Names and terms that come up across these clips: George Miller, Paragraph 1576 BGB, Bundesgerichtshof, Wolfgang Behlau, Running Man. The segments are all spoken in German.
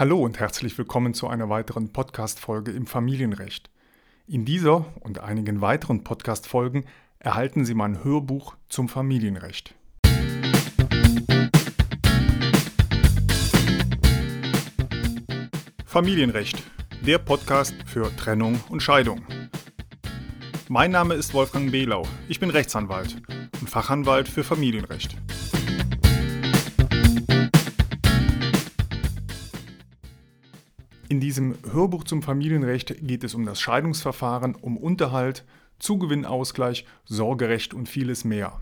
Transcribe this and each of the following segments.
Hallo und herzlich willkommen zu einer weiteren Podcast-Folge im Familienrecht. In dieser und einigen weiteren Podcast-Folgen erhalten Sie mein Hörbuch zum Familienrecht. Familienrecht, der Podcast für Trennung und Scheidung. Mein Name ist Wolfgang Behlau, ich bin Rechtsanwalt und Fachanwalt für Familienrecht. In diesem Hörbuch zum Familienrecht geht es um das Scheidungsverfahren, um Unterhalt, Zugewinnausgleich, Sorgerecht und vieles mehr.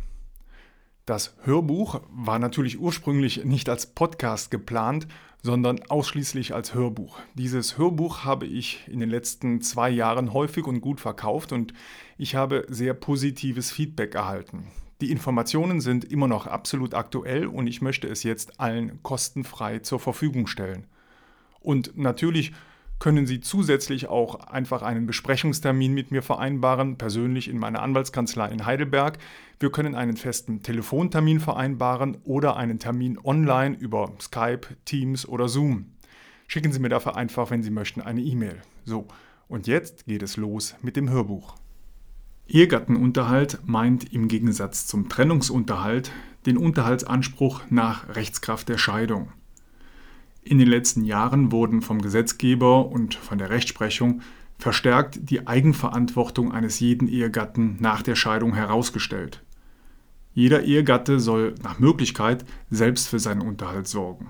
Das Hörbuch war natürlich ursprünglich nicht als Podcast geplant, sondern ausschließlich als Hörbuch. Dieses Hörbuch habe ich in den letzten 2 Jahren häufig und gut verkauft und ich habe sehr positives Feedback erhalten. Die Informationen sind immer noch absolut aktuell und ich möchte es jetzt allen kostenfrei zur Verfügung stellen. Und natürlich können Sie zusätzlich auch einfach einen Besprechungstermin mit mir vereinbaren, persönlich in meiner Anwaltskanzlei in Heidelberg. Wir können einen festen Telefontermin vereinbaren oder einen Termin online über Skype, Teams oder Zoom. Schicken Sie mir dafür einfach, wenn Sie möchten, eine E-Mail. So, und jetzt geht es los mit dem Hörbuch. Ehegattenunterhalt meint im Gegensatz zum Trennungsunterhalt den Unterhaltsanspruch nach Rechtskraft der Scheidung. In den letzten Jahren wurden vom Gesetzgeber und von der Rechtsprechung verstärkt die Eigenverantwortung eines jeden Ehegatten nach der Scheidung herausgestellt. Jeder Ehegatte soll nach Möglichkeit selbst für seinen Unterhalt sorgen.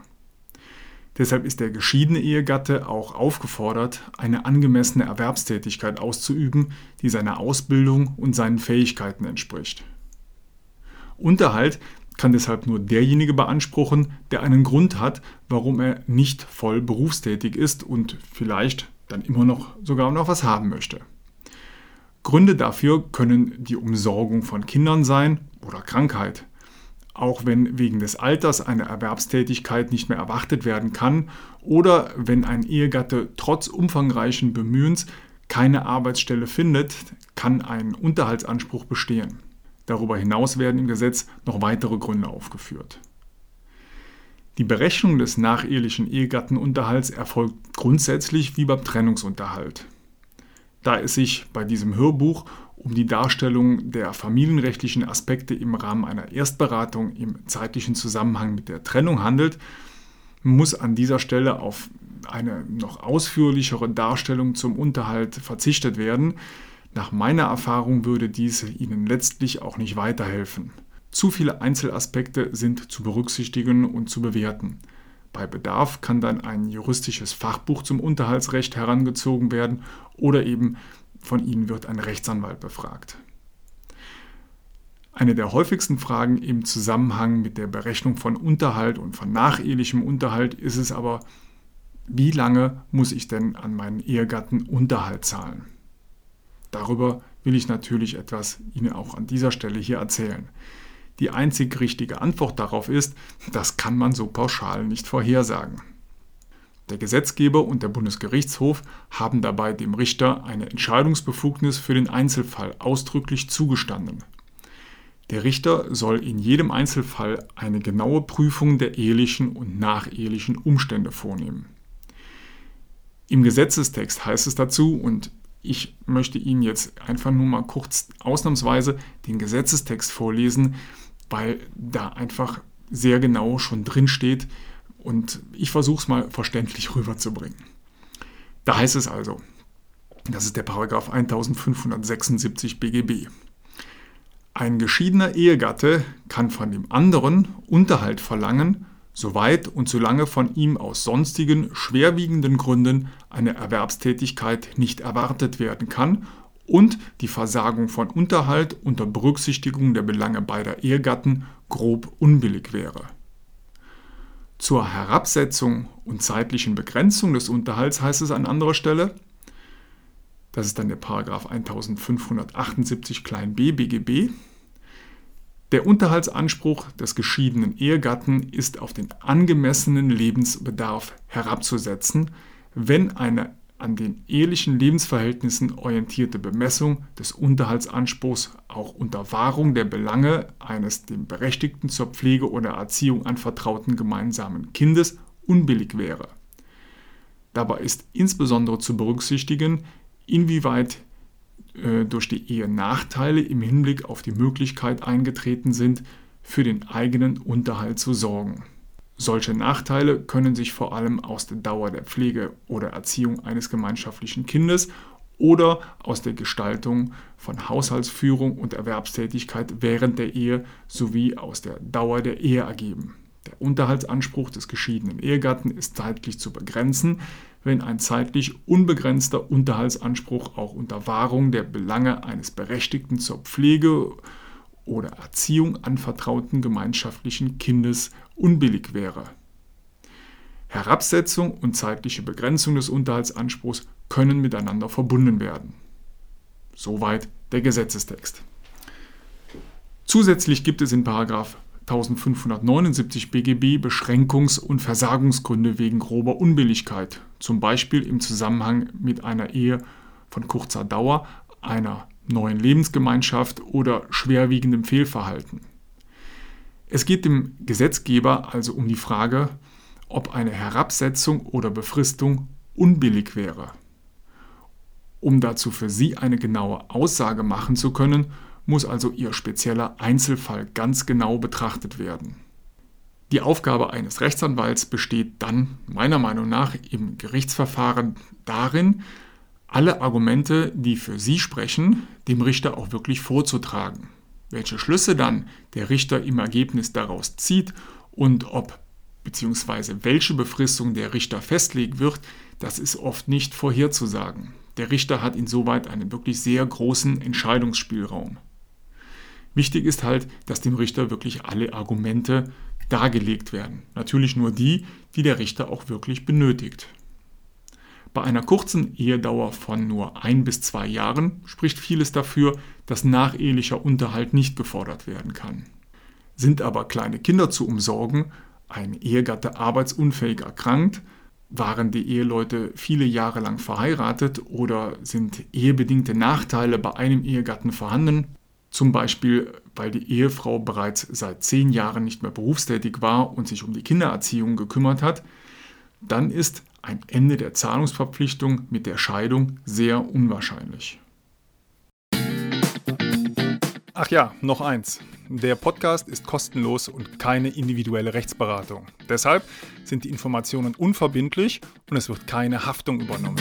Deshalb ist der geschiedene Ehegatte auch aufgefordert, eine angemessene Erwerbstätigkeit auszuüben, die seiner Ausbildung und seinen Fähigkeiten entspricht. Unterhalt kann deshalb nur derjenige beanspruchen, der einen Grund hat, warum er nicht voll berufstätig ist und vielleicht dann immer noch sogar noch was haben möchte. Gründe dafür können die Umsorgung von Kindern sein oder Krankheit. Auch wenn wegen des Alters eine Erwerbstätigkeit nicht mehr erwartet werden kann oder wenn ein Ehegatte trotz umfangreichen Bemühens keine Arbeitsstelle findet, kann ein Unterhaltsanspruch bestehen. Darüber hinaus werden im Gesetz noch weitere Gründe aufgeführt. Die Berechnung des nachehelichen Ehegattenunterhalts erfolgt grundsätzlich wie beim Trennungsunterhalt. Da es sich bei diesem Hörbuch um die Darstellung der familienrechtlichen Aspekte im Rahmen einer Erstberatung im zeitlichen Zusammenhang mit der Trennung handelt, muss an dieser Stelle auf eine noch ausführlichere Darstellung zum Unterhalt verzichtet werden. Nach meiner Erfahrung würde dies Ihnen letztlich auch nicht weiterhelfen. Zu viele Einzelaspekte sind zu berücksichtigen und zu bewerten. Bei Bedarf kann dann ein juristisches Fachbuch zum Unterhaltsrecht herangezogen werden oder eben von Ihnen wird ein Rechtsanwalt befragt. Eine der häufigsten Fragen im Zusammenhang mit der Berechnung von Unterhalt und von nachehelichem Unterhalt ist es aber, wie lange muss ich denn an meinen Ehegatten Unterhalt zahlen? Darüber will ich natürlich etwas Ihnen auch an dieser Stelle hier erzählen. Die einzig richtige Antwort darauf ist, das kann man so pauschal nicht vorhersagen. Der Gesetzgeber und der Bundesgerichtshof haben dabei dem Richter eine Entscheidungsbefugnis für den Einzelfall ausdrücklich zugestanden. Der Richter soll in jedem Einzelfall eine genaue Prüfung der ehelichen und nachehelichen Umstände vornehmen. Im Gesetzestext heißt es dazu, und ich möchte Ihnen jetzt einfach nur mal kurz ausnahmsweise den Gesetzestext vorlesen, weil da einfach sehr genau schon drin steht und ich versuche es mal verständlich rüberzubringen. Da heißt es also, das ist der Paragraph 1576 BGB. Ein geschiedener Ehegatte kann von dem anderen Unterhalt verlangen, soweit und solange von ihm aus sonstigen schwerwiegenden Gründen eine Erwerbstätigkeit nicht erwartet werden kann und die Versagung von Unterhalt unter Berücksichtigung der Belange beider Ehegatten grob unbillig wäre. Zur Herabsetzung und zeitlichen Begrenzung des Unterhalts heißt es an anderer Stelle, das ist dann der Paragraph 1578 b BGB, der Unterhaltsanspruch des geschiedenen Ehegatten ist auf den angemessenen Lebensbedarf herabzusetzen, wenn eine an den ehelichen Lebensverhältnissen orientierte Bemessung des Unterhaltsanspruchs auch unter Wahrung der Belange eines dem Berechtigten zur Pflege oder Erziehung anvertrauten gemeinsamen Kindes unbillig wäre. Dabei ist insbesondere zu berücksichtigen, inwieweit durch die Ehe Nachteile im Hinblick auf die Möglichkeit eingetreten sind, für den eigenen Unterhalt zu sorgen. Solche Nachteile können sich vor allem aus der Dauer der Pflege oder Erziehung eines gemeinschaftlichen Kindes oder aus der Gestaltung von Haushaltsführung und Erwerbstätigkeit während der Ehe sowie aus der Dauer der Ehe ergeben. Der Unterhaltsanspruch des geschiedenen Ehegatten ist zeitlich zu begrenzen, wenn ein zeitlich unbegrenzter Unterhaltsanspruch auch unter Wahrung der Belange eines Berechtigten zur Pflege oder Erziehung anvertrauten gemeinschaftlichen Kindes unbillig wäre. Herabsetzung und zeitliche Begrenzung des Unterhaltsanspruchs können miteinander verbunden werden. Soweit der Gesetzestext. Zusätzlich gibt es in § 1579 BGB Beschränkungs- und Versagungsgründe wegen grober Unbilligkeit, zum Beispiel im Zusammenhang mit einer Ehe von kurzer Dauer, einer neuen Lebensgemeinschaft oder schwerwiegendem Fehlverhalten. Es geht dem Gesetzgeber also um die Frage, ob eine Herabsetzung oder Befristung unbillig wäre. Um dazu für Sie eine genaue Aussage machen zu können, muss also Ihr spezieller Einzelfall ganz genau betrachtet werden. Die Aufgabe eines Rechtsanwalts besteht dann meiner Meinung nach im Gerichtsverfahren darin, alle Argumente, die für Sie sprechen, dem Richter auch wirklich vorzutragen. Welche Schlüsse dann der Richter im Ergebnis daraus zieht und ob bzw. welche Befristung der Richter festlegen wird, das ist oft nicht vorherzusagen. Der Richter hat insoweit einen wirklich sehr großen Entscheidungsspielraum. Wichtig ist halt, dass dem Richter wirklich alle Argumente dargelegt werden. Natürlich nur die, die der Richter auch wirklich benötigt. Bei einer kurzen Ehedauer von nur 1 bis 2 Jahren spricht vieles dafür, dass nachehelicher Unterhalt nicht gefordert werden kann. Sind aber kleine Kinder zu umsorgen, ein Ehegatte arbeitsunfähig erkrankt, waren die Eheleute viele Jahre lang verheiratet oder sind ehebedingte Nachteile bei einem Ehegatten vorhanden, zum Beispiel, weil die Ehefrau bereits seit 10 Jahren nicht mehr berufstätig war und sich um die Kindererziehung gekümmert hat, dann ist ein Ende der Zahlungsverpflichtung mit der Scheidung sehr unwahrscheinlich. Ach ja, noch eins. Der Podcast ist kostenlos und keine individuelle Rechtsberatung. Deshalb sind die Informationen unverbindlich und es wird keine Haftung übernommen.